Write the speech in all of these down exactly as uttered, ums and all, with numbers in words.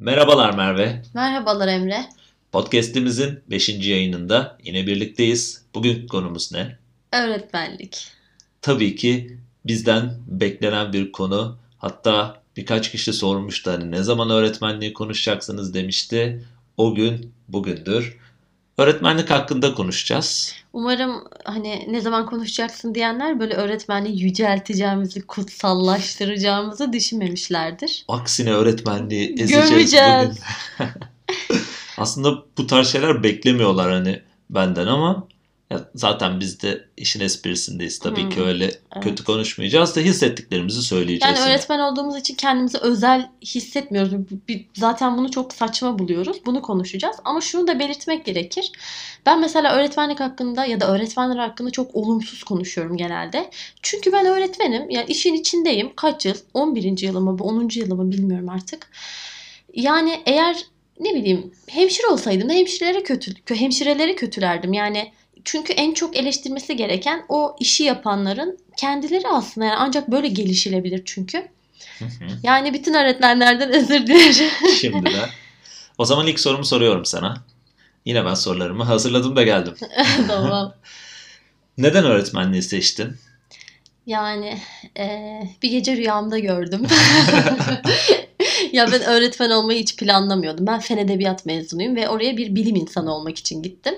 Merhabalar Merve. Merhabalar Emre. Podcast'imizin beşinci yayınında yine birlikteyiz. Bugün konumuz ne? Öğretmenlik. Tabii ki bizden beklenen bir konu. Hatta birkaç kişi sormuştu hani ne zaman öğretmenliği konuşacaksınız demişti. O gün bugündür. Öğretmenlik hakkında konuşacağız. Umarım hani ne zaman konuşacaksın diyenler böyle öğretmenliği yücelteceğimizi, kutsallaştıracağımızı düşünmemişlerdir. Aksine öğretmenliği ezeceğiz Göreceğiz. Bugün. Aslında bu tarz şeyler beklemiyorlar hani benden ama zaten biz de işin esprisindeyiz. Tabii hmm, ki öyle evet. Kötü konuşmayacağız da hissettiklerimizi söyleyeceğiz. Yani öğretmen olduğumuz için kendimizi özel hissetmiyoruz. Zaten bunu çok saçma buluyoruz. Bunu konuşacağız. Ama şunu da belirtmek gerekir. Ben mesela öğretmenlik hakkında ya da öğretmenler hakkında çok olumsuz konuşuyorum genelde. Çünkü ben öğretmenim. Yani işin içindeyim. Kaç yıl? on birinci yılımı mı? onuncu yılımı mı? Bilmiyorum artık. Yani eğer ne bileyim hemşire olsaydım da hemşirelere kötü, hemşireleri kötülerdim. Yani çünkü en çok eleştirmesi gereken o işi yapanların kendileri aslında. Yani ancak böyle gelişilebilir çünkü. Hı hı. Yani bütün öğretmenlerden özür dilerim. Şimdiden. O zaman ilk sorumu soruyorum sana. Yine ben sorularımı hazırladım da geldim. Tamam. Neden öğretmenliği seçtin? Yani e, bir gece rüyamda gördüm. Ya ben öğretmen olmayı hiç planlamıyordum. Ben fen edebiyat mezunuyum ve oraya bir bilim insanı olmak için gittim.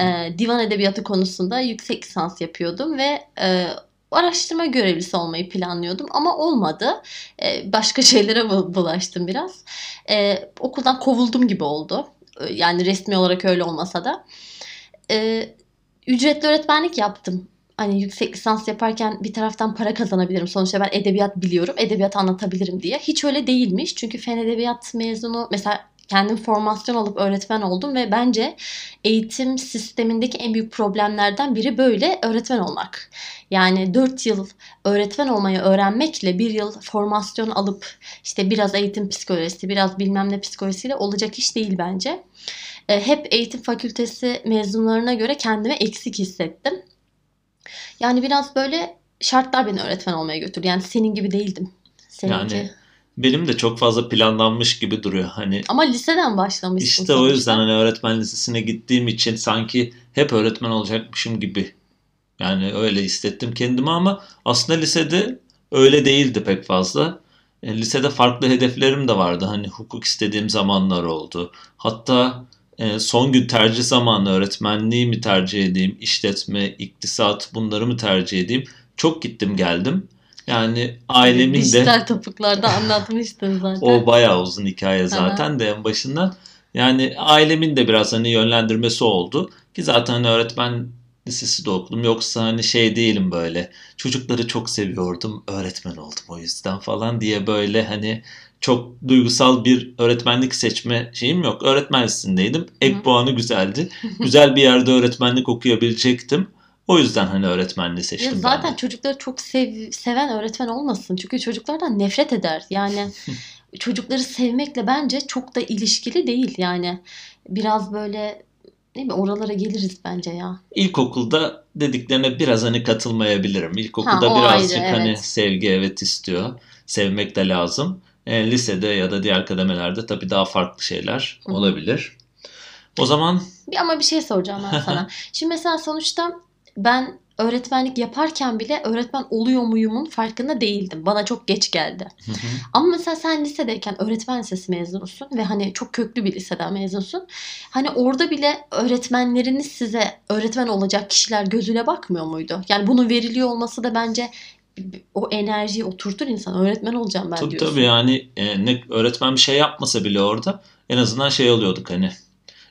Ee, divan edebiyatı konusunda yüksek lisans yapıyordum ve e, araştırma görevlisi olmayı planlıyordum. Ama olmadı. Ee, başka şeylere bulaştım biraz. Ee, okuldan kovuldum gibi oldu. Yani resmi olarak öyle olmasa da. Ee, ücretli öğretmenlik yaptım. Hani yüksek lisans yaparken bir taraftan para kazanabilirim. Sonuçta ben edebiyat biliyorum, edebiyat anlatabilirim diye. Hiç öyle değilmiş. Çünkü fen edebiyat mezunu mesela kendim formasyon alıp öğretmen oldum ve bence eğitim sistemindeki en büyük problemlerden biri böyle öğretmen olmak. Yani dört yıl öğretmen olmayı öğrenmekle bir yıl formasyon alıp işte biraz eğitim psikolojisi, biraz bilmem ne psikolojisiyle olacak iş değil bence. Hep eğitim fakültesi mezunlarına göre kendimi eksik hissettim. Yani biraz böyle şartlar beni öğretmen olmaya götürdü. Yani senin gibi değildim. Senin yani gibi. Benim de çok fazla planlanmış gibi duruyor. Hani ama liseden başlamıştım. İşte sonuçta. O yüzden hani öğretmen lisesine gittiğim için sanki hep öğretmen olacakmışım gibi. Yani öyle hissettim kendimi ama aslında lisede öyle değildi pek fazla. Yani lisede farklı hedeflerim de vardı. Hani hukuk istediğim zamanlar oldu. Hatta son gün tercih zamanı öğretmenliği mi tercih edeyim, işletme, iktisat bunları mı tercih edeyim? Çok gittim geldim. Yani ailemin dijital de... Dijital topuklarda anlatmıştım zaten. O bayağı uzun hikaye zaten de en başından. Yani ailemin de biraz hani yönlendirmesi oldu. Ki zaten hani öğretmen lisesi de okudum. Yoksa hani şey değilim böyle. Çocukları çok seviyordum, öğretmen oldum o yüzden falan diye böyle hani... Çok duygusal bir öğretmenlik seçme şeyim yok. Öğretmen lisesindeydim. Ek puanı güzeldi. Güzel bir yerde öğretmenlik okuyabilecektim. O yüzden hani öğretmenliği seçtim. Ya zaten ben çocukları çok sev- seven öğretmen olmasın. Çünkü çocuklardan nefret eder. Yani çocukları sevmekle bence çok da ilişkili değil. Yani biraz böyle değil mi? Oralara geliriz bence ya. İlkokulda dediklerine biraz hani katılmayabilirim. İlkokulda ha, birazcık ayrı, evet. Hani sevgi evet istiyor. Sevmek de lazım. Yani lisede ya da diğer kademelerde tabii daha farklı şeyler olabilir. O zaman... Ama bir şey soracağım ben sana. Şimdi mesela sonuçta ben öğretmenlik yaparken bile öğretmen oluyor muyumun farkında değildim. Bana çok geç geldi. Ama mesela sen lisedeyken öğretmen lisesi mezunusun ve hani çok köklü bir liseden mezunsun. Hani orada bile öğretmenleriniz size öğretmen olacak kişiler gözüyle bakmıyor muydu? Yani bunun veriliyor olması da bence... O enerjiyi oturtur insan. Öğretmen olacağım ben tabii, diyorsun. Tabii yani e, ne, öğretmen bir şey yapmasa bile orada en azından şey alıyorduk hani.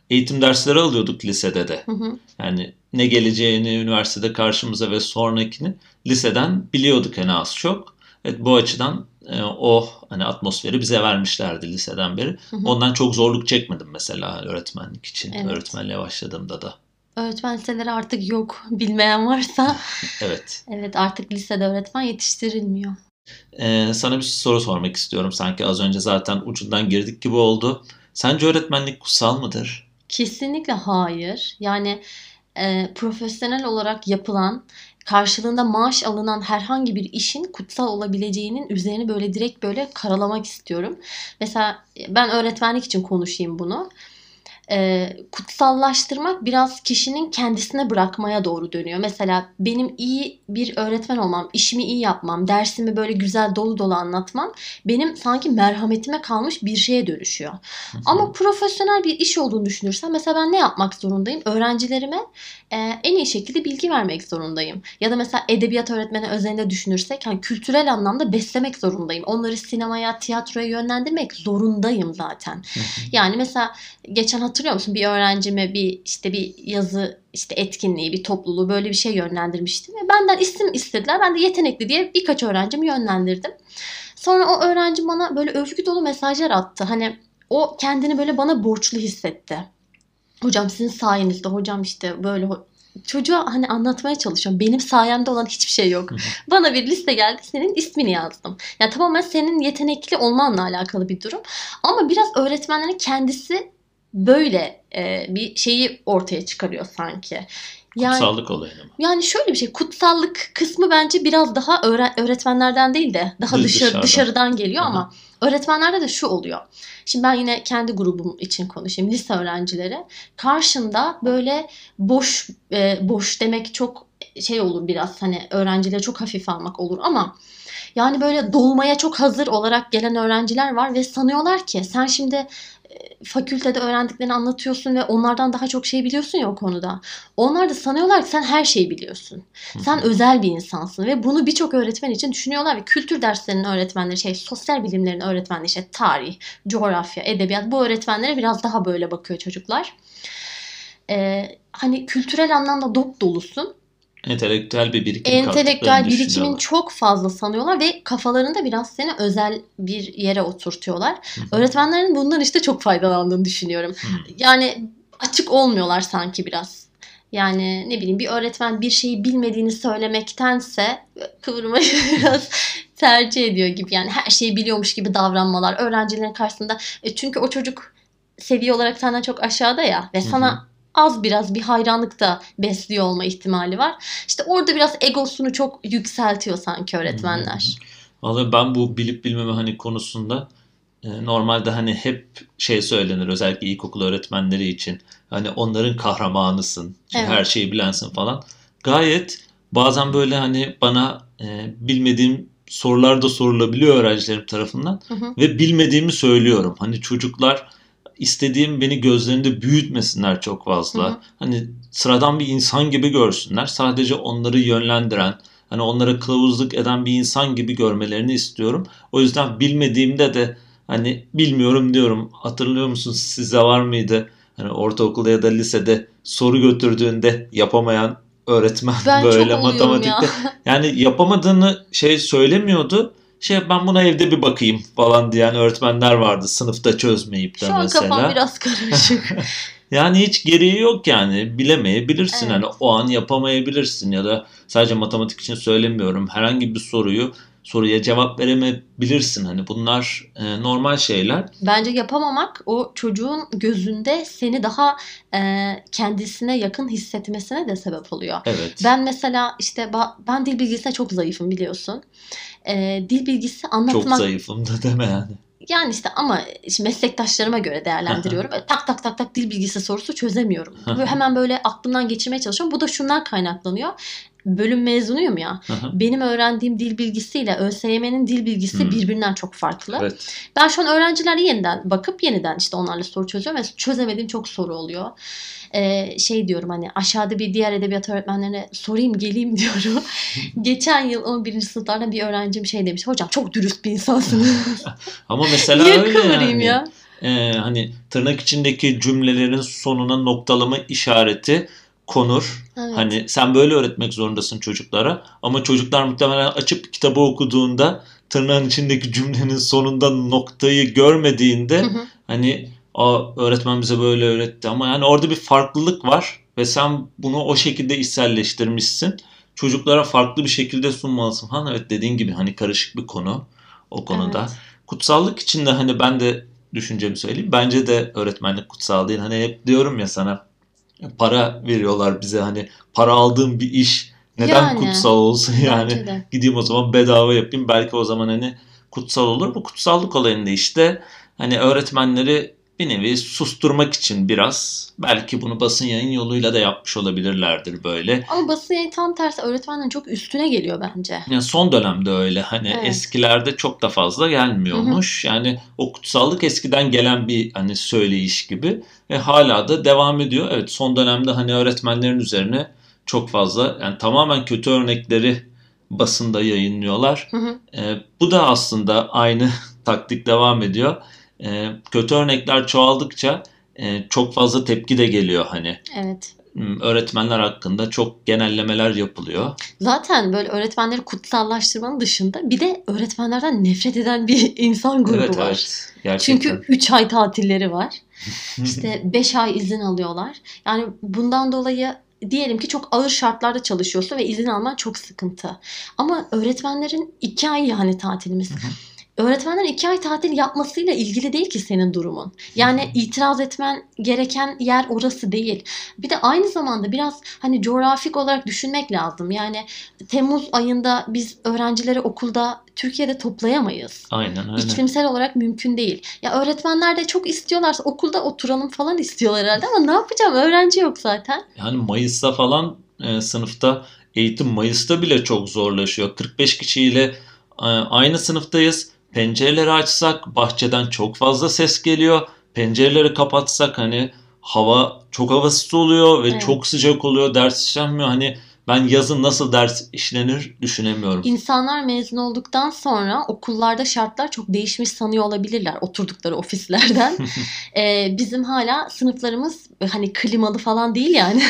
Eğitim dersleri alıyorduk lisede de. Hı hı. Yani ne geleceğini üniversitede karşımıza ve sonrakini liseden biliyorduk hani az çok. Evet, bu açıdan e, o hani atmosferi bize vermişlerdi liseden beri. Hı hı. Ondan çok zorluk çekmedim mesela öğretmenlik için. Evet. Öğretmenliğe başladığımda da. Öğretmen liseleri artık yok. Bilmeyen varsa. Evet. Evet artık lisede öğretmen yetiştirilmiyor. Ee, sana bir soru sormak istiyorum. Sanki az önce zaten ucundan girdik gibi oldu. Sence öğretmenlik kutsal mıdır? Kesinlikle hayır. Yani e, profesyonel olarak yapılan karşılığında maaş alınan herhangi bir işin kutsal olabileceğinin üzerine böyle direkt böyle karalamak istiyorum. Mesela ben öğretmenlik için konuşayım bunu. Ee, kutsallaştırmak biraz kişinin kendisine bırakmaya doğru dönüyor. Mesela benim iyi bir öğretmen olmam, işimi iyi yapmam, dersimi böyle güzel dolu dolu anlatmam benim sanki merhametime kalmış bir şeye dönüşüyor. Mesela. Ama profesyonel bir iş olduğunu düşünürsem mesela ben ne yapmak zorundayım? Öğrencilerime e, en iyi şekilde bilgi vermek zorundayım. Ya da mesela edebiyat öğretmeni özelinde düşünürsek yani kültürel anlamda beslemek zorundayım. Onları sinemaya, tiyatroya yönlendirmek zorundayım zaten. Mesela. Yani mesela geçen hatırlıyor musun? Bir öğrencime bir işte bir yazı işte etkinliği, bir topluluğu böyle bir şey yönlendirmiştim. Ve benden isim istediler. Ben de yetenekli diye birkaç öğrencimi yönlendirdim. Sonra o öğrencim bana böyle övgü dolu mesajlar attı. Hani o kendini böyle bana borçlu hissetti. Hocam sizin sayenizde, hocam işte böyle... Çocuğa hani anlatmaya çalışıyorum. Benim sayemde olan hiçbir şey yok. Bana bir liste geldi. Senin ismini yazdım. Yani tamamen senin yetenekli olmanla alakalı bir durum. Ama biraz öğretmenlerin kendisi böyle e, bir şeyi ortaya çıkarıyor sanki. Yani, kutsallık olayı ama. Yani şöyle bir şey, kutsallık kısmı bence biraz daha öğre- öğretmenlerden değil de daha Dış, dışarı, dışarıdan. dışarıdan geliyor. Hı-hı. Ama öğretmenlerde de şu oluyor. Şimdi ben yine kendi grubum için konuşayım. Lise öğrencileri karşında böyle boş, e, boş demek çok şey olur biraz, hani öğrencileri çok hafife almak olur ama yani böyle dolmaya çok hazır olarak gelen öğrenciler var ve sanıyorlar ki sen şimdi fakültede öğrendiklerini anlatıyorsun ve onlardan daha çok şey biliyorsun ya o konuda. Onlar da sanıyorlar ki sen her şeyi biliyorsun. Sen özel bir insansın ve bunu birçok öğretmen için düşünüyorlar ve kültür derslerinin öğretmenleri, şey, sosyal bilimlerin öğretmenleri, şey, tarih, coğrafya, edebiyat, bu öğretmenlere biraz daha böyle bakıyor çocuklar. Ee, hani kültürel anlamda dop dolusun. Entelektüel bir birikim Entelektüel birikimin çok fazla sanıyorlar ve kafalarında biraz seni özel bir yere oturtuyorlar. Hı-hı. Öğretmenlerin bundan işte çok faydalandığını düşünüyorum. Hı-hı. Yani açık olmuyorlar sanki biraz. Yani ne bileyim, bir öğretmen bir şeyi bilmediğini söylemektense kıvırmayı biraz tercih ediyor gibi. Yani her şeyi biliyormuş gibi davranmalar öğrencilerin karşısında. E çünkü o çocuk seviye olarak senden çok aşağıda ya ve Hı-hı. sana az biraz bir hayranlık da besliyor olma ihtimali var. İşte orada biraz egosunu çok yükseltiyor sanki öğretmenler. Vallahi ben bu bilip bilmeme hani konusunda e, normalde hani hep şey söylenir, özellikle ilkokul öğretmenleri için. Hani onların kahramanısın, evet, her şeyi bilensin falan. Gayet bazen böyle hani bana e, bilmediğim sorular da sorulabiliyor öğrencilerim tarafından. Hı hı. Ve bilmediğimi söylüyorum. Hani çocuklar... İstediğim beni gözlerinde büyütmesinler çok fazla. Hı hı. Hani sıradan bir insan gibi görsünler. Sadece onları yönlendiren, hani onlara kılavuzluk eden bir insan gibi görmelerini istiyorum. O yüzden bilmediğimde de hani bilmiyorum diyorum. Hatırlıyor musunuz, size var mıydı? Hani ortaokulda ya da lisede soru götürdüğünde yapamayan öğretmen ben böyle matematikte. Ya. Yani yapamadığını şey söylemiyordu. Şey, ben buna evde bir bakayım falan diyen öğretmenler vardı sınıfta çözmeyip de mesela. Şu an mesela kafam biraz karışık. Yani hiç gereği yok yani, bilemeyebilirsin. Evet. Yani o an yapamayabilirsin ya da sadece matematik için söylemiyorum, herhangi bir soruyu soruya cevap veremeyebilirsin. Hani bunlar e, normal şeyler. Bence yapamamak o çocuğun gözünde seni daha e, kendisine yakın hissetmesine de sebep oluyor. Evet. Ben mesela işte ben dil bilgisine çok zayıfım biliyorsun. E, dil bilgisi anlatmak... Çok zayıfım da deme yani. Yani işte ama işte meslektaşlarıma göre değerlendiriyorum. tak tak tak tak dil bilgisi sorusu çözemiyorum. Hemen böyle aklımdan geçirmeye çalışıyorum. Bu da şundan kaynaklanıyor. Bölüm mezunuyum ya. Benim öğrendiğim dil bilgisiyle ÖSYM'nin dil bilgisi hmm. birbirinden çok farklı. Evet. Ben şu an öğrencilerle yeniden bakıp yeniden işte onlarla soru çözüyorum ve çözemediğim çok soru oluyor. Ee, şey diyorum, hani aşağıda bir diğer edebiyat öğretmenlerine sorayım geleyim diyorum. Geçen yıl on birinci sınıflarda bir öğrencim şey demiş. Hocam çok dürüst bir insansınız. Ama mesela niye öyle yani. Ya? Ee, hani tırnak içindeki cümlelerin sonuna noktalama işareti konur. Evet. Hani sen böyle öğretmek zorundasın çocuklara ama çocuklar muhtemelen açıp kitabı okuduğunda tırnağın içindeki cümlenin sonunda noktayı görmediğinde hı hı. hani "Aa, öğretmen bize böyle öğretti" ama yani orada bir farklılık var ve sen bunu o şekilde içselleştirmişsin. Çocuklara farklı bir şekilde sunmalısın. Ha, evet, dediğin gibi hani karışık bir konu o konuda. Evet. Kutsallık içinde hani ben de düşüncemi söyleyeyim. Bence de öğretmenlik kutsal değil. Hani hep diyorum ya sana, para veriyorlar bize, hani para aldığım bir iş Neden yani, kutsal olsun yani? Gideyim o zaman bedava yapayım. Belki o zaman hani kutsal olur. Bu kutsallık olayında işte hani öğretmenleri bir nevi susturmak için biraz belki bunu basın yayın yoluyla da yapmış olabilirlerdir böyle. Ama basın yayın tam tersi öğretmenlerin çok üstüne geliyor bence. Yani son dönemde öyle hani evet. Eskilerde çok da fazla gelmiyormuş. Hı hı. Yani o kutsallık eskiden gelen bir hani söyleyiş gibi ve hala da devam ediyor. Evet, son dönemde hani öğretmenlerin üzerine çok fazla yani tamamen kötü örnekleri basında yayınlıyorlar. Hı hı. E, bu da aslında aynı taktik devam ediyor. E, kötü örnekler çoğaldıkça e, çok fazla tepki de geliyor hani. Evet. Öğretmenler hakkında çok genellemeler yapılıyor. Zaten böyle öğretmenleri kutsallaştırmanın dışında bir de öğretmenlerden nefret eden bir insan grubu evet, var. Evet, gerçekten. Çünkü üç ay tatilleri var. İşte beş ay izin alıyorlar. Yani bundan dolayı diyelim ki çok ağır şartlarda çalışıyorsun ve izin alman çok sıkıntı. Ama öğretmenlerin iki ay yani tatilimiz. Öğretmenler iki ay tatil yapmasıyla ilgili değil ki senin durumun. Yani itiraz etmen gereken yer orası değil. Bir de aynı zamanda biraz hani coğrafik olarak düşünmek lazım. Yani Temmuz ayında biz öğrencileri okulda Türkiye'de toplayamayız. Aynen öyle. İklimsel olarak mümkün değil. Ya öğretmenler de çok istiyorlarsa okulda oturalım falan istiyorlar herhalde ama ne yapacağım? Öğrenci yok zaten. Yani Mayıs'ta falan e, sınıfta eğitim Mayıs'ta bile çok zorlaşıyor. kırk beş kişiyle e, aynı sınıftayız. Pencereleri açsak bahçeden çok fazla ses geliyor. Pencereleri kapatsak hani hava çok havasız oluyor ve evet. Çok sıcak oluyor. Ders işlenmiyor. Hani ben yazın nasıl ders işlenir düşünemiyorum. İnsanlar mezun olduktan sonra okullarda şartlar çok değişmiş sanıyor olabilirler oturdukları ofislerden. ee, bizim hala sınıflarımız hani klimalı falan değil yani.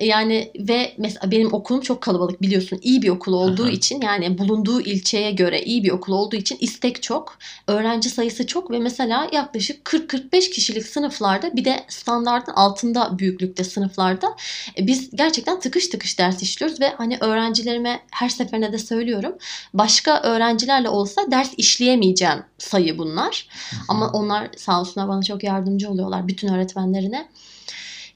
Yani ve mesela benim okulum çok kalabalık biliyorsun. İyi bir okul olduğu için yani bulunduğu ilçeye göre iyi bir okul olduğu için istek çok. Öğrenci sayısı çok ve mesela yaklaşık kırk kırk beş kişilik sınıflarda bir de standartın altında büyüklükte sınıflarda biz gerçekten tıkış tıkış ders işliyoruz ve hani öğrencilerime her seferinde de söylüyorum. Başka öğrencilerle olsa ders işleyemeyeceğim sayı bunlar. Ama onlar sağ olsunlar bana çok yardımcı oluyorlar bütün öğretmenlerine.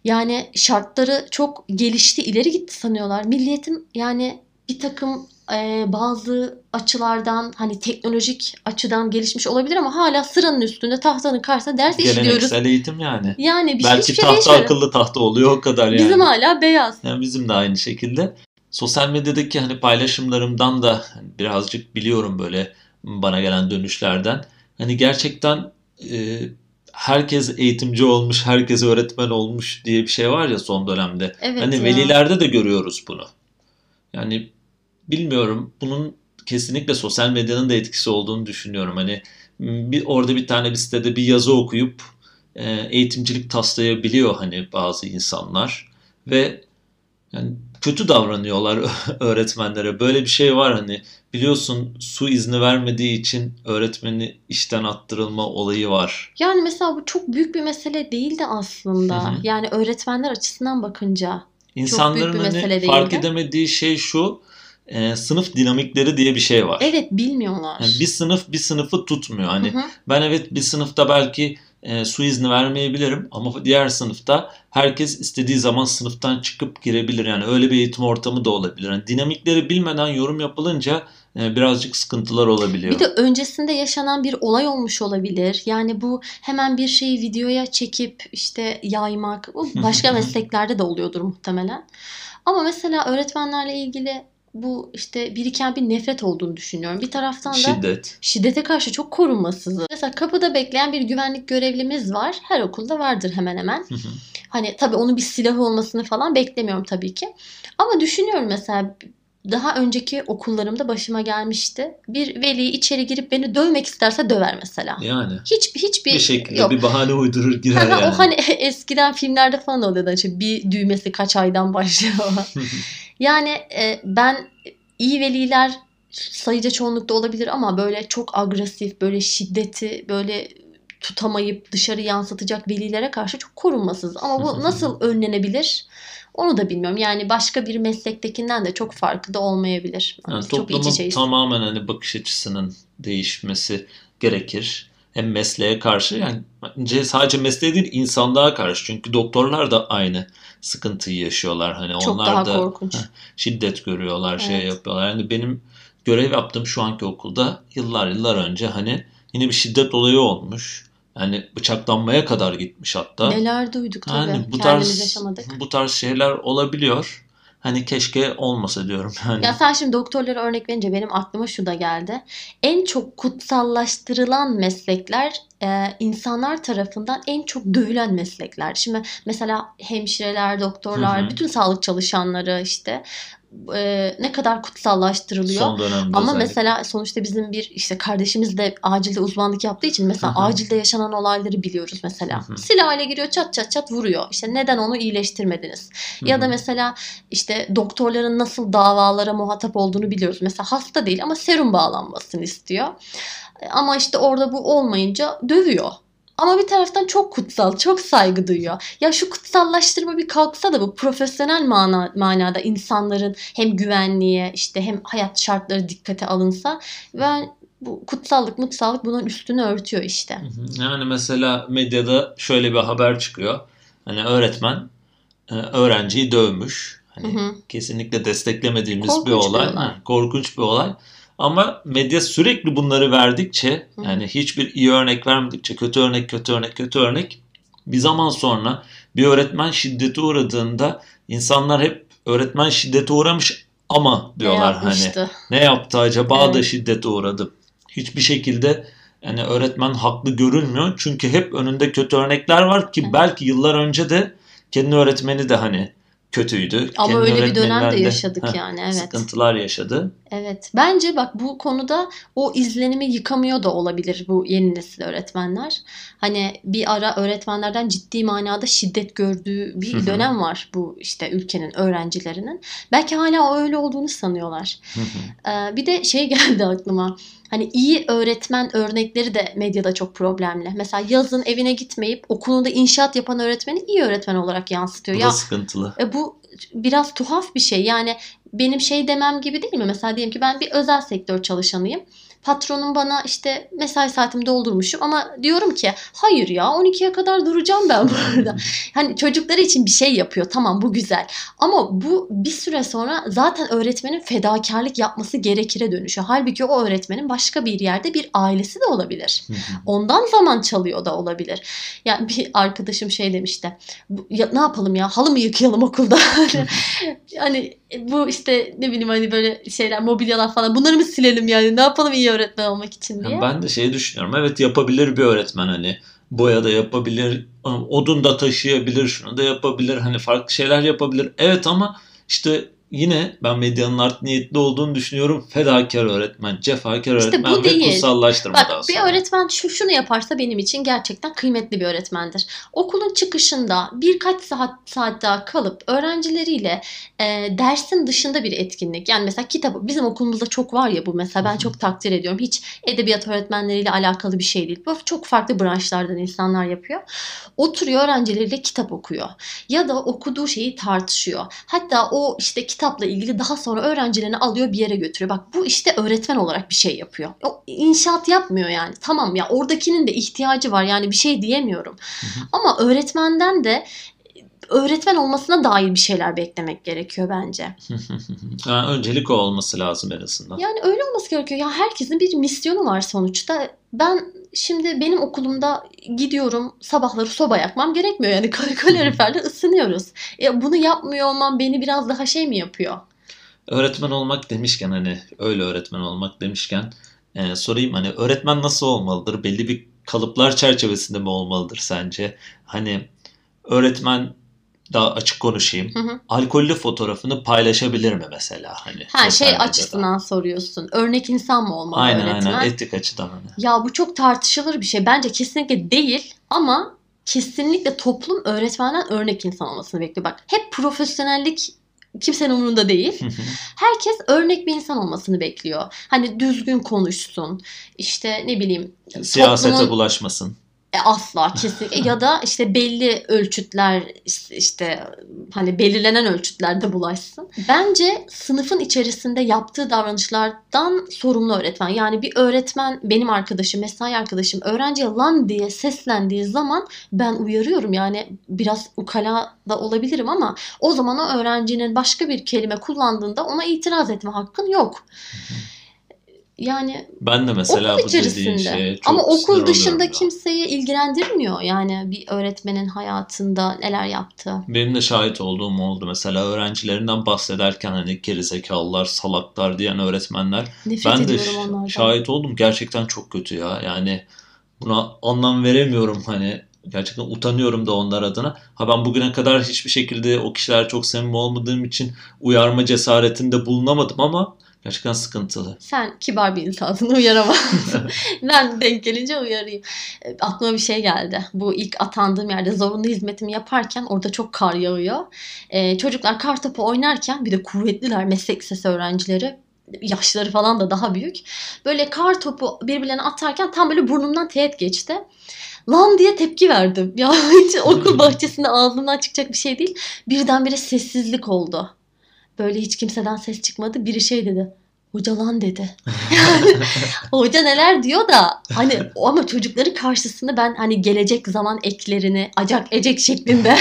Yani şartları çok gelişti, ileri gitti sanıyorlar. Milliyetin yani bir takım e, bazı açılardan hani teknolojik açıdan gelişmiş olabilir ama hala sıranın üstünde tahtanın karşısında ders geleneksel işliyoruz. Geleneksel eğitim yani. Yani bir belki şey tahta şey akıllı tahta oluyor o kadar yani. Bizim hala beyaz. Yani bizim de aynı şekilde. Sosyal medyadaki hani paylaşımlarımdan da birazcık biliyorum böyle bana gelen dönüşlerden. Hani gerçekten E, herkes eğitimci olmuş, herkes öğretmen olmuş diye bir şey var ya son dönemde. Evet hani ya. Velilerde de görüyoruz bunu. Yani bilmiyorum, bunun kesinlikle sosyal medyanın da etkisi olduğunu düşünüyorum. Hani bir, orada bir tane bir sitede bir yazı okuyup e, eğitimcilik taslayabiliyor hani bazı insanlar ve yani kötü davranıyorlar öğretmenlere. Böyle bir şey var hani biliyorsun, su izni vermediği için öğretmeni işten attırılma olayı var. Yani mesela bu çok büyük bir mesele değil de aslında. Hı-hı. Yani öğretmenler açısından bakınca İnsanların çok büyük bir mesele hani değil. Fark de. edemediği şey şu, e, sınıf dinamikleri diye bir şey var. Evet, bilmiyorlar. Yani bir sınıf bir sınıfı tutmuyor. Hani Hı-hı. ben evet bir sınıfta belki E, su izni vermeyebilirim ama diğer sınıfta herkes istediği zaman sınıftan çıkıp girebilir. Yani öyle bir eğitim ortamı da olabilir. Yani dinamikleri bilmeden yorum yapılınca e, birazcık sıkıntılar olabiliyor. Bir de öncesinde yaşanan bir olay olmuş olabilir. Yani bu hemen bir şeyi videoya çekip işte yaymak başka mesleklerde de oluyordur muhtemelen. Ama mesela öğretmenlerle ilgili bu işte biriken bir nefret olduğunu düşünüyorum. Bir taraftan da Şiddet. şiddete karşı çok korunmasızız. Mesela kapıda bekleyen bir güvenlik görevlimiz var. Her okulda vardır hemen hemen. Hı hı. Hani tabii onun bir silahı olmasını falan beklemiyorum tabii ki. Ama düşünüyorum mesela daha önceki okullarımda başıma gelmişti. Bir veli içeri girip beni dövmek isterse döver mesela. Yani. Hiç, hiçbir bir şekilde yok. Bir bahane uydurur girer yani. O hani eskiden filmlerde falan oluyordu. İşte bir düğmesi kaç aydan başlıyor. Yani e, ben iyi veliler sayıca çoğunlukta olabilir ama böyle çok agresif, böyle şiddeti böyle tutamayıp dışarı yansıtacak velilere karşı çok korunmasız. Ama bu nasıl önlenebilir? Onu da bilmiyorum. Yani başka bir meslektekinden de çok farkı da olmayabilir. Yani toplumun tamamen hani bakış açısının değişmesi gerekir. hem mesleğe karşı, yani sadece mesleğe değil insanlığa karşı. Çünkü doktorlar da aynı sıkıntıyı yaşıyorlar. Hani çok onlar daha da korkunç. Şiddet görüyorlar, evet. Şey yapıyorlar. Yani benim görev yaptığım şu anki okulda yıllar yıllar önce hani yine bir şiddet olayı olmuş. Yani bıçaklanmaya kadar gitmiş hatta. Neler duyduk tabii. Yani bu tarz, yaşamadık. Bu tarz şeyler olabiliyor. Hani keşke olmasa diyorum. Yani. Ya sen şimdi doktorlara örnek verince benim aklıma şu da geldi. En çok kutsallaştırılan meslekler e, insanlar tarafından en çok dövülen meslekler. Şimdi mesela hemşireler, doktorlar, hı hı. bütün sağlık çalışanları işte e, ne kadar kutsallaştırılıyor. Son dönemde ama özellikle. Mesela sonuçta bizim bir işte kardeşimiz de acilde uzmanlık yaptığı için mesela hı hı. acilde yaşanan olayları biliyoruz mesela. Hı hı. Silahla giriyor, çat çat çat vuruyor. İşte neden onu iyileştirmediniz? Hı hı. Ya da mesela işte doktorların nasıl davalara muhatap olduğunu biliyoruz. Mesela hasta değil ama serum bağlanmasını istiyor. Ama işte orada bu olmayınca dövüyor. Ama bir taraftan çok kutsal, çok saygı duyuyor. Ya şu kutsallaştırma bir kalksa da bu profesyonel mana, manada insanların hem güvenliğe işte hem hayat şartları dikkate alınsa ve bu kutsallık, mutsallık bunun üstünü örtüyor işte. Yani mesela medyada şöyle bir haber çıkıyor. Hani öğretmen öğrenciyi dövmüş. Hani hı hı. kesinlikle desteklemediğimiz korkunç bir olay. Bir olay. Ha, korkunç bir olay. Ama medya sürekli bunları verdikçe, yani hiçbir iyi örnek vermedikçe, kötü örnek, kötü örnek, kötü örnek, bir zaman sonra bir öğretmen şiddete uğradığında insanlar hep öğretmen şiddete uğramış ama diyorlar ne hani ne yaptı acaba evet. da şiddete uğradı. Hiçbir şekilde yani öğretmen haklı görülmüyor çünkü hep önünde kötü örnekler var ki belki yıllar önce de kendi öğretmeni de hani kötüydü. Ama kendi öyle bir dönemde yaşadık de, yani. Evet. Sıkıntılar yaşadı. Evet. Bence bak bu konuda o izlenimi yıkamıyor da olabilir bu yeni nesil öğretmenler. Hani bir ara öğretmenlerden ciddi manada şiddet gördüğü bir Hı-hı. dönem var bu işte ülkenin öğrencilerinin. Belki hala öyle olduğunu sanıyorlar. Ee, bir de şey geldi aklıma. Hani iyi öğretmen örnekleri de medyada çok problemli. Mesela yazın evine gitmeyip okulunda inşaat yapan öğretmeni iyi öğretmen olarak yansıtıyor. Bu ya, da sıkıntılı. E, bu biraz tuhaf bir şey. Yani benim şey demem gibi değil mi? Mesela diyelim ki ben bir özel sektör çalışanıyım. Patronum bana işte mesai saatimi doldurmuşum ama diyorum ki hayır ya on ikiye kadar duracağım ben burada. Hani çocukları için bir şey yapıyor, tamam bu güzel. Ama bu bir süre sonra zaten öğretmenin fedakarlık yapması gerekire dönüşüyor. Halbuki o öğretmenin başka bir yerde bir ailesi de olabilir. Ondan zaman çalıyor da olabilir. Yani bir arkadaşım şey demişti. Ya, ne yapalım ya halı mı yıkayalım okulda? Yani bu işte ne bileyim hani böyle şeyler mobilyalar falan bunları mı silelim yani ne yapalım iyi öğretmen olmak için diye. Yani ben de şey düşünüyorum. Evet yapabilir bir öğretmen hani boya da yapabilir, odun da taşıyabilir, şunu da yapabilir. Hani farklı şeyler yapabilir. Evet ama işte yine ben medyanın art niyetli olduğunu düşünüyorum. Fedakar öğretmen, cefakar işte öğretmen ve kutsallaştırma daha sonra. Bak bir öğretmen şu, şunu yaparsa benim için gerçekten kıymetli bir öğretmendir. Okulun çıkışında birkaç saat, saat daha kalıp öğrencileriyle e, dersin dışında bir etkinlik. Yani mesela kitabı bizim okulumuzda çok var ya bu mesela ben Hı-hı. çok takdir ediyorum. Hiç edebiyat öğretmenleriyle alakalı bir şey değil. Bu çok farklı branşlardan insanlar yapıyor. Oturuyor öğrencileriyle kitap okuyor. Ya da okuduğu şeyi tartışıyor. Hatta o işte kitapla ilgili daha sonra öğrencilerini alıyor bir yere götürüyor. Bak bu işte öğretmen olarak bir şey yapıyor. O inşaat yapmıyor yani. Tamam ya oradakinin de ihtiyacı var yani bir şey diyemiyorum. Hı hı. Ama öğretmenden de öğretmen olmasına dair bir şeyler beklemek gerekiyor bence. Yani öncelik o olması lazım en azından. Yani öyle olması gerekiyor. Ya herkesin bir misyonu var sonuçta. Ben şimdi benim okulumda gidiyorum sabahları soba yakmam gerekmiyor. Yani kaloriferle ısınıyoruz. Ya bunu yapmıyor olmam beni biraz daha şey mi yapıyor? Öğretmen olmak demişken hani öyle öğretmen olmak demişken e, sorayım hani öğretmen nasıl olmalıdır? Belli bir kalıplar çerçevesinde mi olmalıdır sence? Hani öğretmen daha açık konuşayım. Hı hı. Alkollü fotoğrafını paylaşabilir mi mesela? Hani ha şey açısından soruyorsun. Örnek insan mı olmalı aynen, öğretmen? Aynen aynen etik açıdan. Hani. Ya bu çok tartışılır bir şey. Bence kesinlikle değil ama kesinlikle toplum öğretmenden örnek insan olmasını bekliyor. Bak hep profesyonellik kimsenin umurunda değil. Herkes örnek bir insan olmasını bekliyor. Hani düzgün konuşsun. İşte ne bileyim. Siyasete toplumun... bulaşmasın. E, asla kesinlikle ya da işte belli ölçütler işte, işte hani belirlenen ölçütlerde bulaşsın. Bence sınıfın içerisinde yaptığı davranışlardan sorumlu öğretmen. Yani bir öğretmen benim arkadaşım, mesai arkadaşım öğrenciye lan diye seslendiği zaman ben uyarıyorum. Yani biraz ukala da olabilirim ama o zaman o öğrencinin başka bir kelime kullandığında ona itiraz etme hakkın yok. Yani ben de mesela bu dediğin şeye çok ama okul dışında kimseyi ilgilendirmiyor yani bir öğretmenin hayatında neler yaptığı. Benim de şahit olduğum oldu mesela öğrencilerinden bahsederken hani gerizekalılar, salaklar diyen öğretmenler. Nefret ben de onlardan. Şahit oldum gerçekten çok kötü ya yani buna anlam veremiyorum hani gerçekten utanıyorum da onlar adına. Ha ben bugüne kadar hiçbir şekilde o kişiler çok samimi olmadığım için uyarma cesaretinde bulunamadım ama gerçekten sıkıntılı. Sen kibar bir insansın, uyaramazsın. Ben denk gelince uyarayım. Aklıma bir şey geldi. Bu ilk atandığım yerde zorunlu hizmetimi yaparken orada çok kar yağıyor. Ee, çocuklar kartopu oynarken bir de kuvvetliler meslek lisesi öğrencileri. Yaşları falan da daha büyük. Böyle kartopu birbirlerine atarken tam böyle burnumdan teğet geçti. Lan diye tepki verdim. Ya hiç okul bahçesinde ağzımdan çıkacak bir şey değil. Birdenbire sessizlik oldu. Böyle hiç kimseden ses çıkmadı. Biri şey dedi. Hoca lan dedi. Yani, hoca neler diyor da hani ama çocukların karşısında ben hani gelecek zaman eklerini acak ecek şeklinde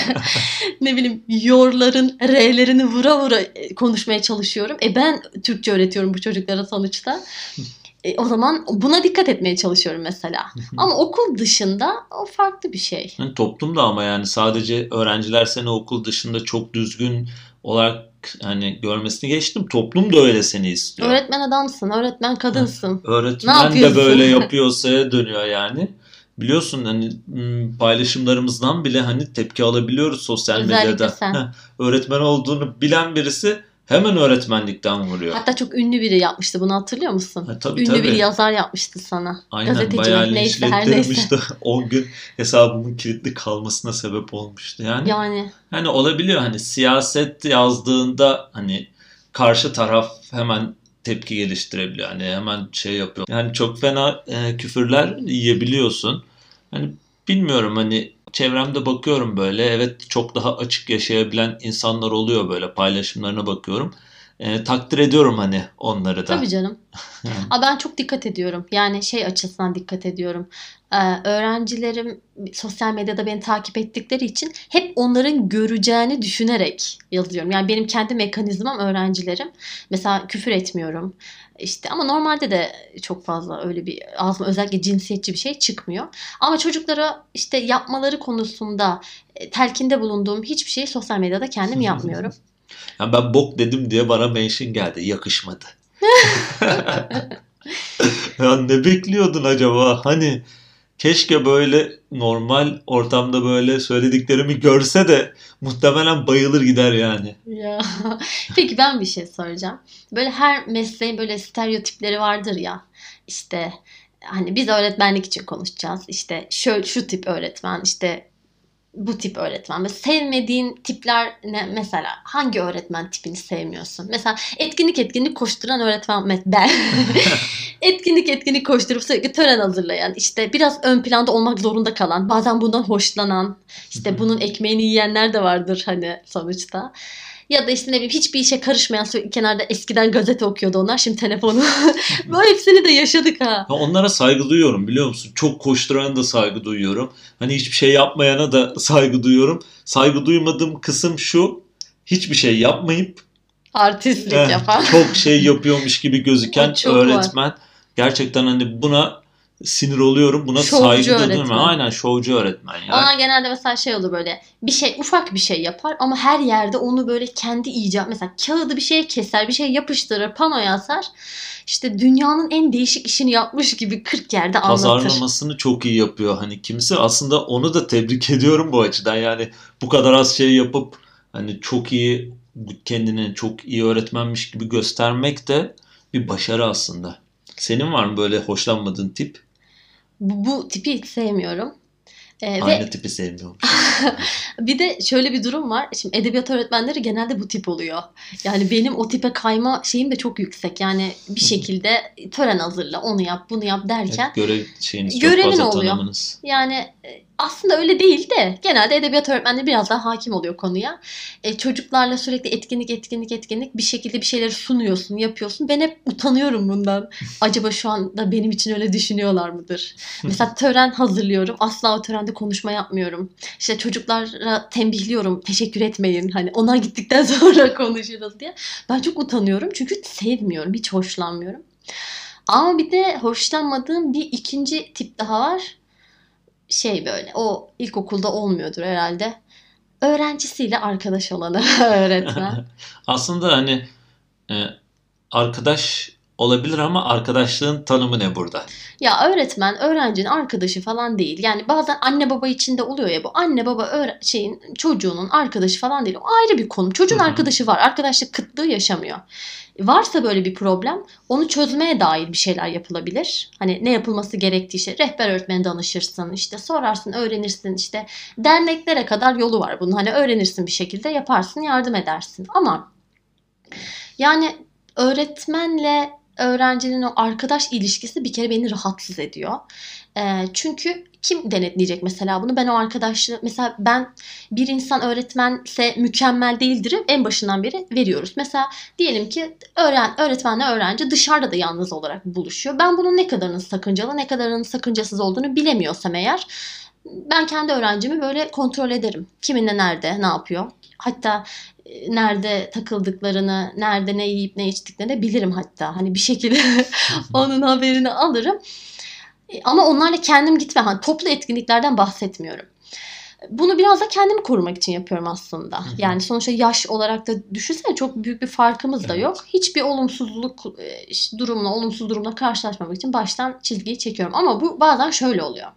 ne bileyim yorların r'lerini vura vura konuşmaya çalışıyorum. E ben Türkçe öğretiyorum bu çocuklara sonuçta. E, o zaman buna dikkat etmeye çalışıyorum mesela. Ama okul dışında o farklı bir şey. Yani toplumda ama yani sadece öğrenciler seni okul dışında çok düzgün olarak hani görmesini geçtim. Toplum da öyle seni istiyor. Öğretmen adamsın, öğretmen kadınsın. Ha, öğretmen de böyle yapıyorsa dönüyor yani. Biliyorsun hani paylaşımlarımızdan bile hani tepki alabiliyoruz sosyal özellikle medyada. Sen. Öğretmen olduğunu bilen birisi hemen öğretmenlikten vuruyor. Hatta çok ünlü biri yapmıştı bunu hatırlıyor musun? Ha, tabii, ünlü tabii. Bir yazar yapmıştı sana. Aynen, gazetecilik neyse her neyse. on gün hesabımın kilitli kalmasına sebep olmuştu. Yani, yani. Yani olabiliyor hani siyaset yazdığında hani karşı taraf hemen tepki geliştirebiliyor. Hani hemen şey yapıyor. Yani çok fena e, küfürler yiyebiliyorsun. Hani bilmiyorum hani çevremde bakıyorum böyle evet çok daha açık yaşayabilen insanlar oluyor böyle paylaşımlarına bakıyorum. E, takdir ediyorum hani onları da. Tabii canım. Aa, ben çok dikkat ediyorum. Yani şey açısından dikkat ediyorum. Ee, öğrencilerim sosyal medyada beni takip ettikleri için hep onların göreceğini düşünerek yazıyorum. Yani benim kendi mekanizmam öğrencilerim. Mesela küfür etmiyorum. İşte ama normalde de çok fazla öyle bir ağzıma özellikle cinsiyetçi bir şey çıkmıyor. Ama çocuklara işte yapmaları konusunda telkinde bulunduğum hiçbir şeyi sosyal medyada kendim yapmıyorum. Yani ben bok dedim diye bana mention geldi. Yakışmadı. Ya ne bekliyordun acaba? Hani keşke böyle normal ortamda böyle söylediklerimi görse de muhtemelen bayılır gider yani. Ya. Peki ben bir şey soracağım. Böyle her mesleğin böyle stereotipleri vardır ya. İşte hani biz öğretmenlik için konuşacağız. İşte şöyle şu tip öğretmen, işte bu tip öğretmen. Mesela sevmediğin tipler ne? Mesela hangi öğretmen tipini sevmiyorsun? Mesela etkinlik etkinlik koşturan öğretmen ben. etkinlik etkinlik koşturup sürekli tören hazırlayan, işte biraz ön planda olmak zorunda kalan, bazen bundan hoşlanan, işte bunun ekmeğini yiyenler de vardır hani sonuçta. Ya da işte ne bileyim hiçbir işe karışmayan sürekli kenarda eskiden gazete okuyordu onlar şimdi telefonu. Böyle hepsini de yaşadık ha. Ya onlara saygı duyuyorum biliyor musun? Çok koşturana da saygı duyuyorum. Hani hiçbir şey yapmayana da saygı duyuyorum. Saygı duymadığım kısım şu. Hiçbir şey yapmayıp artistlik yani yapan. Çok şey yapıyormuş gibi gözüken öğretmen. Var. Gerçekten hani buna sinir oluyorum. Buna şovcu saygı duyuyorum. Aynen şovcu öğretmen. Yani. Ona genelde mesela şey olur böyle bir şey ufak bir şey yapar ama her yerde onu böyle kendi icat mesela kağıdı bir şeye keser bir şey yapıştırır panoya asar. İşte dünyanın en değişik işini yapmış gibi kırk yerde anlatır. Pazarlamasını çok iyi yapıyor. Hani kimse aslında onu da tebrik ediyorum bu açıdan. Yani bu kadar az şey yapıp hani çok iyi kendini çok iyi öğretmenmiş gibi göstermek de bir başarı aslında. Senin var mı böyle hoşlanmadığın tip? Bu, bu tipi hiç sevmiyorum. Ee, Aynı ve... tipi sevmiyorum. Bir de şöyle bir durum var. Şimdi edebiyat öğretmenleri genelde bu tip oluyor. Yani benim o tipe kayma şeyim de çok yüksek. Yani bir şekilde tören hazırla, onu yap, bunu yap derken. Evet, görev şeyiniz çok fazla oluyor. Tanımınız. Yani aslında öyle değil de genelde edebiyat öğretmenleri biraz daha hakim oluyor konuya. E, çocuklarla sürekli etkinlik etkinlik etkinlik bir şekilde bir şeyleri sunuyorsun, yapıyorsun. Ben hep utanıyorum bundan. Acaba şu anda benim için öyle düşünüyorlar mıdır? Mesela tören hazırlıyorum. Asla o törende konuşma yapmıyorum. İşte çocuklara tembihliyorum. Teşekkür etmeyin. Hani ona gittikten sonra konuşuruz diye. Ben çok utanıyorum. Çünkü sevmiyorum. Hiç hoşlanmıyorum. Ama bir de hoşlanmadığım bir ikinci tip daha var. Şey böyle, o ilkokulda olmuyordur herhalde. Öğrencisiyle arkadaş olanı öğretmen. Aslında hani e, arkadaş olabilir ama arkadaşlığın tanımı ne burada? Ya öğretmen öğrencinin arkadaşı falan değil. Yani bazen anne baba içinde oluyor ya bu. Anne baba öğre- şeyin çocuğunun arkadaşı falan değil. O ayrı bir konu. Çocuğun arkadaşı var. Arkadaşlık kıtlığı yaşamıyor. Varsa böyle bir problem, onu çözmeye dair bir şeyler yapılabilir. Hani ne yapılması gerektiği işte rehber öğretmene danışırsın, işte sorarsın, öğrenirsin, işte derneklere kadar yolu var bunun. Hani öğrenirsin bir şekilde, yaparsın, yardım edersin. Ama yani öğretmenle öğrencinin o arkadaş ilişkisi bir kere beni rahatsız ediyor. E, çünkü kim denetleyecek mesela bunu? Ben o arkadaşlığı, mesela ben bir insan öğretmense mükemmel değildir. En başından beri veriyoruz. Mesela diyelim ki öğren, öğretmenle öğrenci dışarıda da yalnız olarak buluşuyor. Ben bunun ne kadarının sakıncalı, ne kadarının sakıncasız olduğunu bilemiyorsam eğer, ben kendi öğrencimi böyle kontrol ederim. Kiminle nerede, ne yapıyor? Hatta nerede takıldıklarını, nerede ne yiyip ne içtiklerini bilirim hatta. Hani bir şekilde onun haberini alırım. Ama onlarla kendim gitmem. Hani toplu etkinliklerden bahsetmiyorum. Bunu biraz da kendimi korumak için yapıyorum aslında. Hı hı. Yani sonuçta yaş olarak da düşünsene, çok büyük bir farkımız evet. da yok. Hiçbir olumsuzluk durumla, olumsuz durumla karşılaşmamak için baştan çizgiyi çekiyorum. Ama bu bazen şöyle oluyor.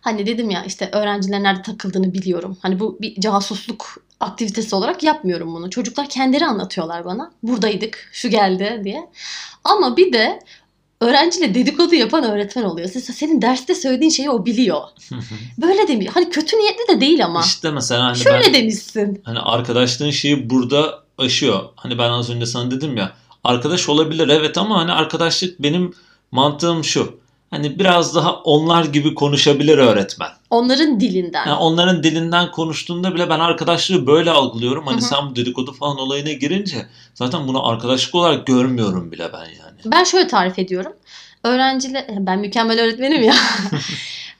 Hani dedim ya, işte öğrencilerin nerede takıldığını biliyorum. Hani bu bir casusluk aktivitesi olarak yapmıyorum bunu. Çocuklar kendileri anlatıyorlar bana. Buradaydık, şu geldi diye. Ama bir de öğrenciyle dedikodu yapan öğretmen oluyor. Senin derste söylediğin şeyi o biliyor. Böyle demiyor. Hani kötü niyetli de değil ama. İşte mesela hani şöyle ben, demişsin. Hani arkadaşlığın şeyi burada aşıyor. Hani ben az önce sana dedim ya. Arkadaş olabilir evet ama hani arkadaşlık, benim mantığım şu. Hani biraz daha onlar gibi konuşabilir öğretmen. Onların dilinden. Yani onların dilinden konuştuğunda bile ben arkadaşlığı böyle algılıyorum. Hani hı hı. sen bu dedikodu falan olayına girince zaten bunu arkadaşlık olarak görmüyorum bile ben yani. Ben şöyle tarif ediyorum. Öğrenciler, ben mükemmel öğretmenim ya.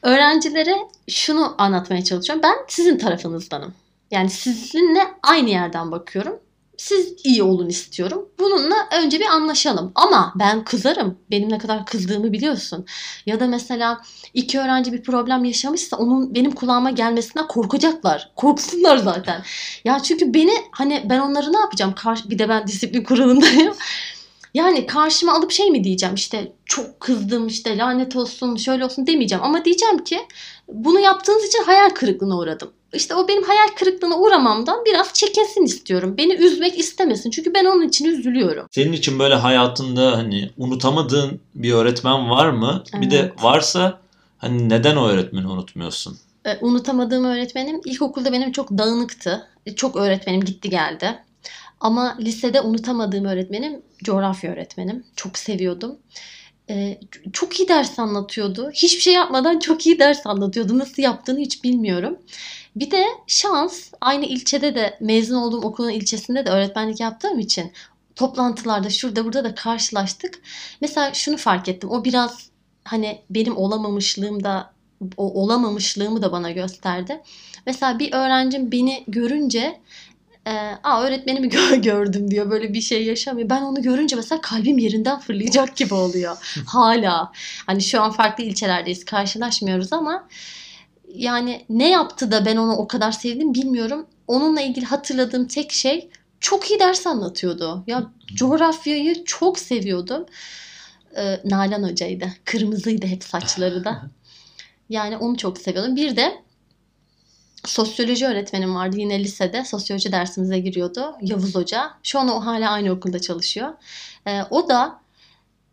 Öğrencilere şunu anlatmaya çalışıyorum. Ben sizin tarafınızdanım. Yani sizinle aynı yerden bakıyorum. Siz iyi olun istiyorum. Bununla önce bir anlaşalım. Ama ben kızarım. Benim ne kadar kızdığımı biliyorsun. Ya da mesela iki öğrenci bir problem yaşamışsa onun benim kulağıma gelmesinden korkacaklar. Korksunlar zaten. Ya çünkü beni, hani ben onları ne yapacağım? Bir de ben disiplin kuralındayım. Yani karşıma alıp şey mi diyeceğim, işte çok kızdım, işte lanet olsun, şöyle olsun demeyeceğim. Ama diyeceğim ki bunu yaptığınız için hayal kırıklığına uğradım. İşte o benim hayal kırıklığına uğramamdan biraz çekinsin istiyorum. Beni üzmek istemesin. Çünkü ben onun için üzülüyorum. Senin için böyle hayatında hani unutamadığın bir öğretmen var mı? Evet. Bir de varsa hani neden o öğretmeni unutmuyorsun? E, unutamadığım öğretmenim, ilkokulda benim çok dağınıktı. Çok öğretmenim gitti geldi. Ama lisede unutamadığım öğretmenim coğrafya öğretmenim. Çok seviyordum. Ee, çok iyi ders anlatıyordu. Hiçbir şey yapmadan çok iyi ders anlatıyordu. Nasıl yaptığını hiç bilmiyorum. Bir de şans, aynı ilçede de, mezun olduğum okulun ilçesinde de öğretmenlik yaptığım için toplantılarda şurada burada da karşılaştık. Mesela şunu fark ettim. O biraz hani benim olamamışlığım da, o olamamışlığımı da bana gösterdi. Mesela bir öğrencim beni görünce Aa, öğretmenimi gördüm diyor, böyle bir şey yaşamıyor. Ben onu görünce mesela kalbim yerinden fırlayacak gibi oluyor hala. Hani şu an farklı ilçelerdeyiz, karşılaşmıyoruz ama yani ne yaptı da ben onu o kadar sevdim bilmiyorum. Onunla ilgili hatırladığım tek şey, çok iyi ders anlatıyordu. Ya coğrafyayı çok seviyordum. Ee, Nalan hocaydı, kırmızıydı hep saçları da. Yani onu çok seviyordum. Bir de sosyoloji öğretmenim vardı yine lisede. Sosyoloji dersimize giriyordu. Yavuz Hoca. Şu an o hala aynı okulda çalışıyor. Ee, o da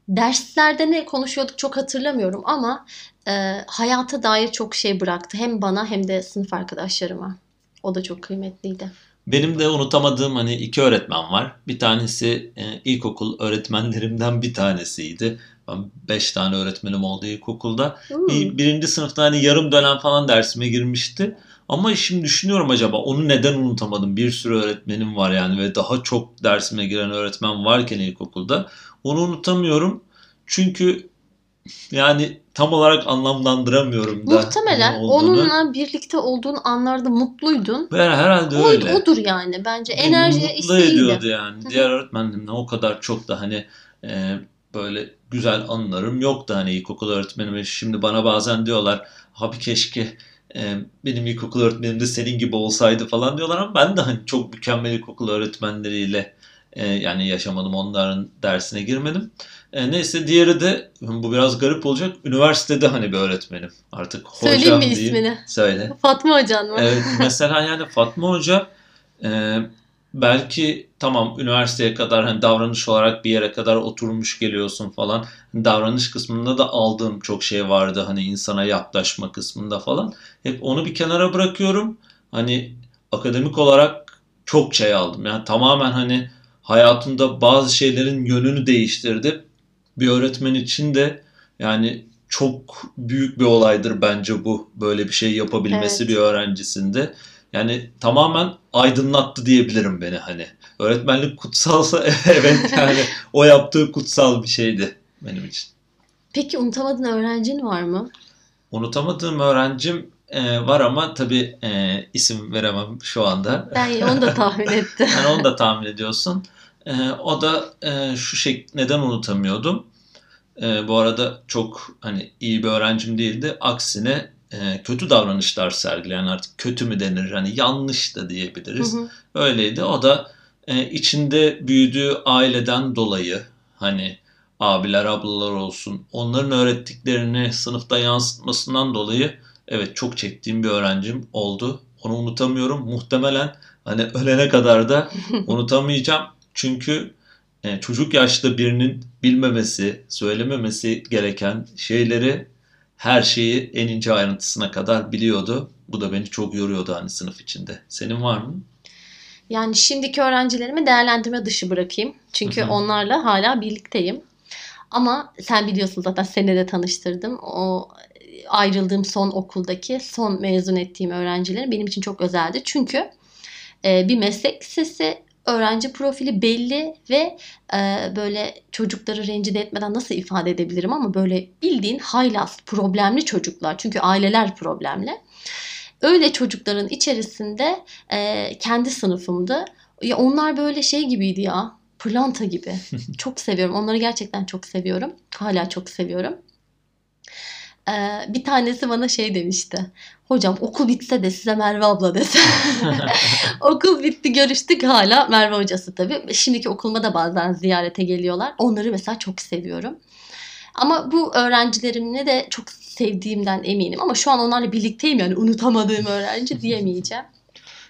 Derslerde ne konuşuyorduk çok hatırlamıyorum ama e, hayata dair çok şey bıraktı. Hem bana hem de sınıf arkadaşlarıma. O da çok kıymetliydi. Benim de unutamadığım hani iki öğretmen var. Bir tanesi e, ilkokul öğretmenlerimden bir tanesiydi. Ben beş tane öğretmenim oldu ilkokulda. Hmm. Bir, birinci sınıfta hani yarım dönem falan dersime girmişti. Ama şimdi düşünüyorum acaba onu neden unutamadım? Bir sürü öğretmenim var yani ve daha çok dersime giren öğretmen varken ilkokulda. Onu unutamıyorum çünkü yani tam olarak anlamlandıramıyorum da. Muhtemelen onunla birlikte olduğun anlarda mutluydun. Herhalde o, öyle. Odur yani bence enerji isteğiyle. Mutlu ediyordu yani. Hı-hı. Diğer öğretmenimle o kadar çok da hani e, böyle güzel anılarım yoktu hani ilkokul öğretmenime. Şimdi bana bazen diyorlar abi keşke e, benim ilkokul öğretmenim de senin gibi olsaydı falan diyorlar ama ben de hani çok mükemmel ilkokul öğretmenleriyle yani yaşamadım, onların dersine girmedim. E neyse diğeri de bu biraz garip olacak. Üniversitede hani bir öğretmenim. Artık hocam diyeyim. Söyleyeyim mi ismini? Söyle. Fatma hocan mı? Evet. Mesela yani Fatma hoca e, belki tamam üniversiteye kadar hani davranış olarak bir yere kadar oturmuş geliyorsun falan. Davranış kısmında da aldığım çok şey vardı. Hani insana yaklaşma kısmında falan. Hep onu bir kenara bırakıyorum. Hani akademik olarak çok şey aldım. Yani tamamen hani hayatımda bazı şeylerin yönünü değiştirdi. Bir öğretmen için de yani çok büyük bir olaydır bence bu. Böyle bir şey yapabilmesi evet. Bir öğrencisinde. Yani tamamen aydınlattı diyebilirim beni hani. Öğretmenlik kutsalsa evet yani o yaptığı kutsal bir şeydi benim için. Peki unutamadığın öğrencin var mı? Unutamadığım öğrencim Ee, var ama tabii e, isim veremem şu anda. Ben onu da tahmin ettim. Yani onu da tahmin ediyorsun. Ee, o da e, şu şey neden unutamıyordum. Ee, bu arada çok hani iyi bir öğrencim değildi. Aksine e, kötü davranışlar sergileyen artık kötü mü denir? Hani yanlış da diyebiliriz. Hı hı. Öyleydi. O da e, içinde büyüdüğü aileden dolayı hani abiler ablalar olsun onların öğrettiklerini sınıfta yansıtmasından dolayı evet çok çektiğim bir öğrencim oldu. Onu unutamıyorum. Muhtemelen hani ölene kadar da unutamayacağım. Çünkü e, çocuk yaşta birinin bilmemesi, söylememesi gereken şeyleri her şeyi en ince ayrıntısına kadar biliyordu. Bu da beni çok yoruyordu hani sınıf içinde. Senin var mı? Yani şimdiki öğrencilerimi değerlendirme dışı bırakayım. Çünkü onlarla hala birlikteyim. Ama sen biliyorsun zaten seni de tanıştırdım. O ayrıldığım son okuldaki son mezun ettiğim öğrencilerim benim için çok özeldi. Çünkü e, bir meslek lisesi, öğrenci profili belli ve e, böyle çocukları rencide etmeden nasıl ifade edebilirim ama böyle bildiğin haylaz, problemli çocuklar. Çünkü aileler problemli. Öyle çocukların içerisinde e, kendi sınıfımdı. Ya onlar böyle şey gibiydi ya, pırlanta gibi. Çok seviyorum. Onları gerçekten çok seviyorum. Hala çok seviyorum. Bir tanesi bana şey demişti. Hocam okul bitse de size Merve abla dese. Okul bitti görüştük hala Merve hocası tabii. Şimdiki okuluma da bazen ziyarete geliyorlar. Onları mesela çok seviyorum. Ama bu öğrencilerimle de çok sevdiğimden eminim. Ama şu an onlarla birlikteyim yani unutamadığım öğrenci diyemeyeceğim.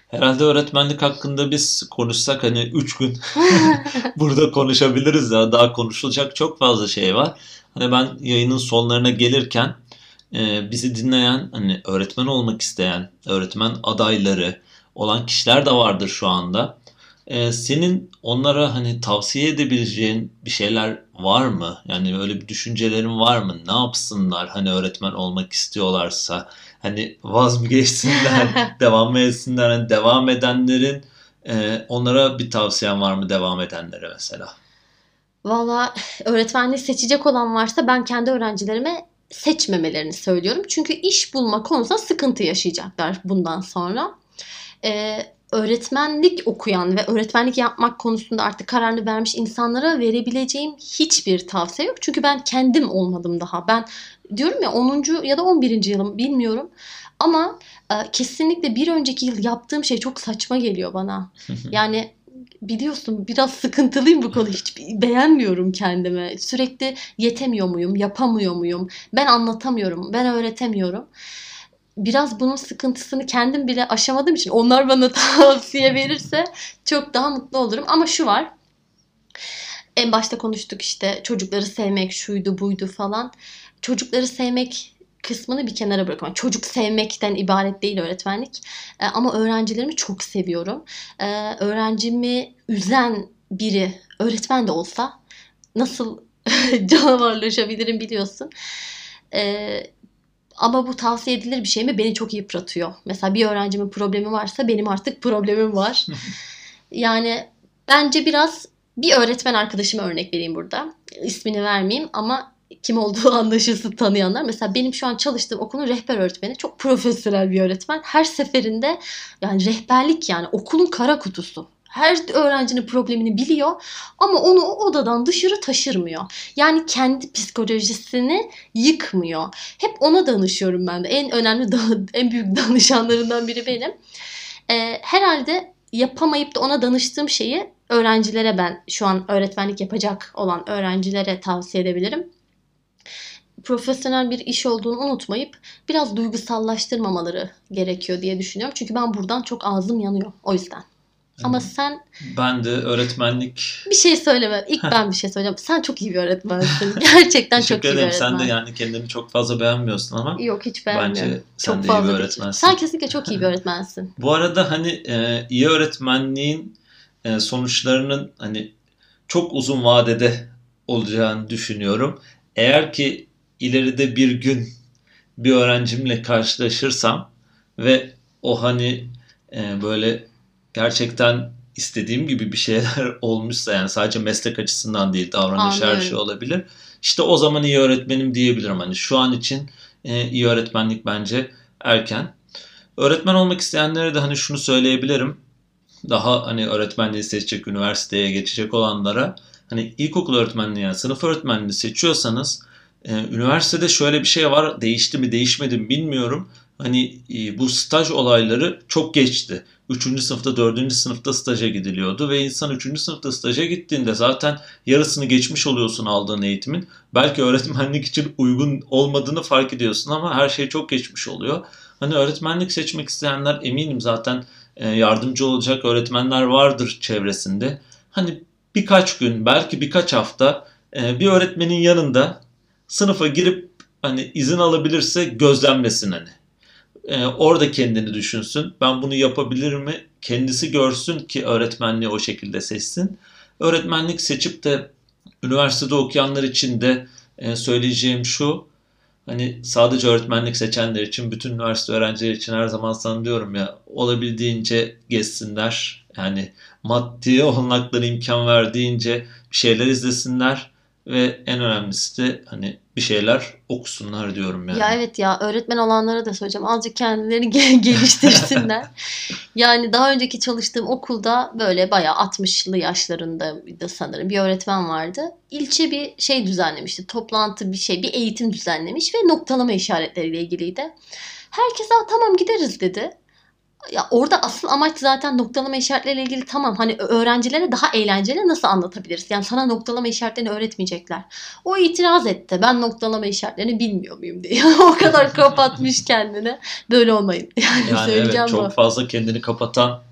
Herhalde öğretmenlik hakkında biz konuşsak hani üç gün burada konuşabiliriz ya. Daha konuşulacak çok fazla şey var. Hani ben yayının sonlarına gelirken e, bizi dinleyen hani öğretmen olmak isteyen öğretmen adayları olan kişiler de vardır şu anda. E, senin onlara hani tavsiye edebileceğin bir şeyler var mı? Yani öyle bir düşüncelerin var mı? Ne yapsınlar hani öğretmen olmak istiyorlarsa? Hani vaz mı geçsinler, devam mı etsinler? Hani devam edenlerin e, onlara bir tavsiyen var mı devam edenlere mesela? Valla öğretmenliği seçecek olan varsa ben kendi öğrencilerime seçmemelerini söylüyorum. Çünkü iş bulma konusunda sıkıntı yaşayacaklar bundan sonra. Ee, öğretmenlik okuyan ve öğretmenlik yapmak konusunda artık kararını vermiş insanlara verebileceğim hiçbir tavsiye yok. Çünkü ben kendim olmadım daha. Ben diyorum ya onuncu ya da on birinci yılım bilmiyorum. Ama e, kesinlikle bir önceki yıl yaptığım şey çok saçma geliyor bana. Yani... Biliyorsun biraz sıkıntılıyım bu konu. Hiç beğenmiyorum kendime. Sürekli yetemiyor muyum? Yapamıyor muyum? Ben anlatamıyorum. Ben öğretemiyorum. Biraz bunun sıkıntısını kendim bile aşamadığım için onlar bana tavsiye verirse çok daha mutlu olurum. Ama şu var. en başta konuştuk işte, çocukları sevmek şuydu buydu falan. Çocukları sevmek kısmını bir kenara bırakıyorum. Çocuk sevmekten ibaret değil öğretmenlik. E, ama öğrencilerimi çok seviyorum. E, öğrencimi üzen biri öğretmen de olsa nasıl canavarlaşabilirim biliyorsun. E, ama bu tavsiye edilir bir şey mi? Beni çok yıpratıyor. Mesela bir öğrencimin problemi varsa benim artık problemim var. Yani bence biraz bir öğretmen arkadaşıma örnek vereyim burada. İsmini vermeyeyim ama kim olduğu anlaşılsın tanıyanlar. Mesela benim şu an çalıştığım okulun rehber öğretmeni çok profesyonel bir öğretmen. Her seferinde yani rehberlik yani okulun kara kutusu. Her öğrencinin problemini biliyor ama onu o odadan dışarı taşırmıyor. Yani kendi psikolojisini yıkmıyor. Hep ona danışıyorum ben de. En önemli, en büyük danışanlarından biri benim. Ee, herhalde yapamayıp da ona danıştığım şeyi öğrencilere, ben şu an öğretmenlik yapacak olan öğrencilere tavsiye edebilirim. Profesyonel bir iş olduğunu unutmayıp biraz duygusallaştırmamaları gerekiyor diye düşünüyorum. Çünkü ben buradan çok ağzım yanıyor o yüzden. Ama sen... Ben de öğretmenlik... Bir şey söyleme. İlk ben bir şey söyleyeceğim. Sen çok iyi bir öğretmensin. Gerçekten çok iyi bir öğretmen. Sen de yani kendini çok fazla beğenmiyorsun ama... Yok, hiç beğenmiyorum. Bence sen çok de iyi bir öğretmensin. Sen kesinlikle çok iyi bir öğretmensin. Bu arada hani e, iyi öğretmenliğin e, sonuçlarının hani çok uzun vadede olacağını düşünüyorum. Eğer ki ileride bir gün bir öğrencimle karşılaşırsam ve o hani e, böyle... gerçekten istediğim gibi bir şeyler olmuşsa, yani sadece meslek açısından değil, davranış her şey olabilir. İşte o zaman iyi öğretmenim diyebilirim. Hani şu an için e, iyi öğretmenlik bence erken. Öğretmen olmak isteyenlere de hani şunu söyleyebilirim. Daha hani öğretmenliği seçecek, üniversiteye geçecek olanlara, hani ilkokul öğretmenliği yani sınıf öğretmenliği seçiyorsanız e, üniversitede şöyle bir şey var. Değişti mi değişmedi mi bilmiyorum. Hani e, bu staj olayları çok geçti. üçüncü sınıfta, dördüncü sınıfta staja gidiliyordu ve insan üçüncü sınıfta staja gittiğinde zaten yarısını geçmiş oluyorsun aldığın eğitimin. Belki öğretmenlik için uygun olmadığını fark ediyorsun ama her şey çok geçmiş oluyor. Hani öğretmenlik seçmek isteyenler, eminim zaten yardımcı olacak öğretmenler vardır çevresinde. Hani birkaç gün, belki birkaç hafta bir öğretmenin yanında sınıfa girip hani izin alabilirse gözlemlesin hani. Orada kendini düşünsün. Ben bunu yapabilir mi? Kendisi görsün ki öğretmenliği o şekilde seçsin. Öğretmenlik seçip de üniversitede okuyanlar için de söyleyeceğim şu. Hani sadece öğretmenlik seçenler için, bütün üniversite öğrencileri için her zaman sana diyorum ya, olabildiğince gezsinler. Yani maddi olanakları imkan verdiğince bir şeyler izlesinler. Ve en önemlisi de hani bir şeyler okusunlar diyorum yani. Ya evet ya, öğretmen olanlara da söyleyeceğim. Azıcık kendilerini geliştirsinler. Yani daha önceki çalıştığım okulda böyle bayağı altmışlı yaşlarında da sanırım bir öğretmen vardı. İlçe bir şey düzenlemişti. Toplantı bir şey, bir eğitim düzenlemiş ve noktalama işaretleriyle ilgiliydi. Herkes "Aa, tamam gideriz" dedi. Ya orada asıl amaç zaten noktalama işaretleriyle ilgili, tamam hani öğrencilere daha eğlenceli nasıl anlatabiliriz? Yani sana noktalama işaretlerini öğretmeyecekler. O itiraz etti. Ben noktalama işaretlerini bilmiyor muyum diye. O kadar kapatmış kendini. Böyle olmayın. Yani, yani evet, çok fazla kendini kapatan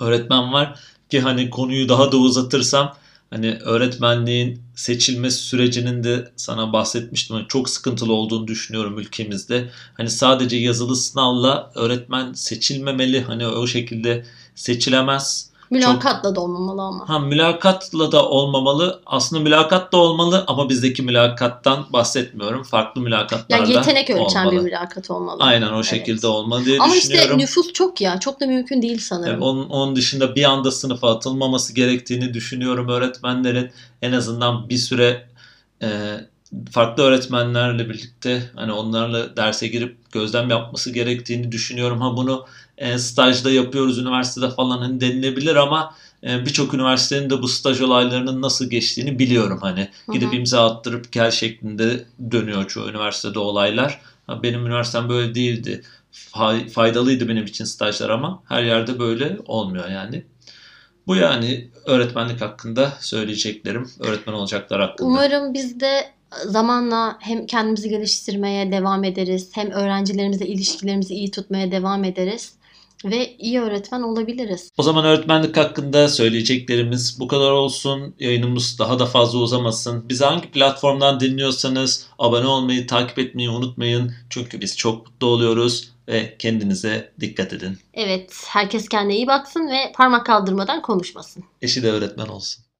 öğretmen var ki hani konuyu daha da uzatırsam, hani öğretmenliğin seçilme sürecinin de sana bahsetmiştim. Yani çok sıkıntılı olduğunu düşünüyorum ülkemizde. Hani sadece yazılı sınavla öğretmen seçilmemeli. Hani o şekilde seçilemez. Mülakatla çok... da olmamalı ama. Ha, mülakatla da olmamalı. Aslında mülakat da olmalı ama bizdeki mülakattan bahsetmiyorum. Farklı mülakatlardan olmalı. Yani yetenek ölçen olmalı. Bir mülakat olmalı. Aynen o şekilde evet. Olmalı diye ama düşünüyorum. Ama işte nüfus çok ya. Çok da mümkün değil sanırım. Yani onun, onun dışında bir anda sınıfa atılmaması gerektiğini düşünüyorum öğretmenlerin. En azından bir süre e, farklı öğretmenlerle birlikte hani onlarla derse girip gözlem yapması gerektiğini düşünüyorum. Ha bunu stajda yapıyoruz üniversitede falan hani denilebilir ama birçok üniversitenin de bu staj olaylarının nasıl geçtiğini biliyorum hani. Gidip imza attırıp gel şeklinde dönüyor çoğu üniversitede olaylar. Benim üniversitem böyle değildi. Faydalıydı benim için stajlar ama her yerde böyle olmuyor yani. Bu yani öğretmenlik hakkında söyleyeceklerim. Öğretmen olacaklar hakkında. Umarım biz de zamanla hem kendimizi geliştirmeye devam ederiz, hem öğrencilerimizle ilişkilerimizi iyi tutmaya devam ederiz. ve iyi öğretmen olabiliriz. O zaman öğretmenlik hakkında söyleyeceklerimiz bu kadar olsun. Yayınımız daha da fazla uzamasın. Bizi hangi platformdan dinliyorsanız abone olmayı, takip etmeyi unutmayın. Çünkü biz çok mutlu oluyoruz ve kendinize dikkat edin. Evet, herkes kendine iyi baksın ve parmak kaldırmadan konuşmasın. Eşi de öğretmen olsun.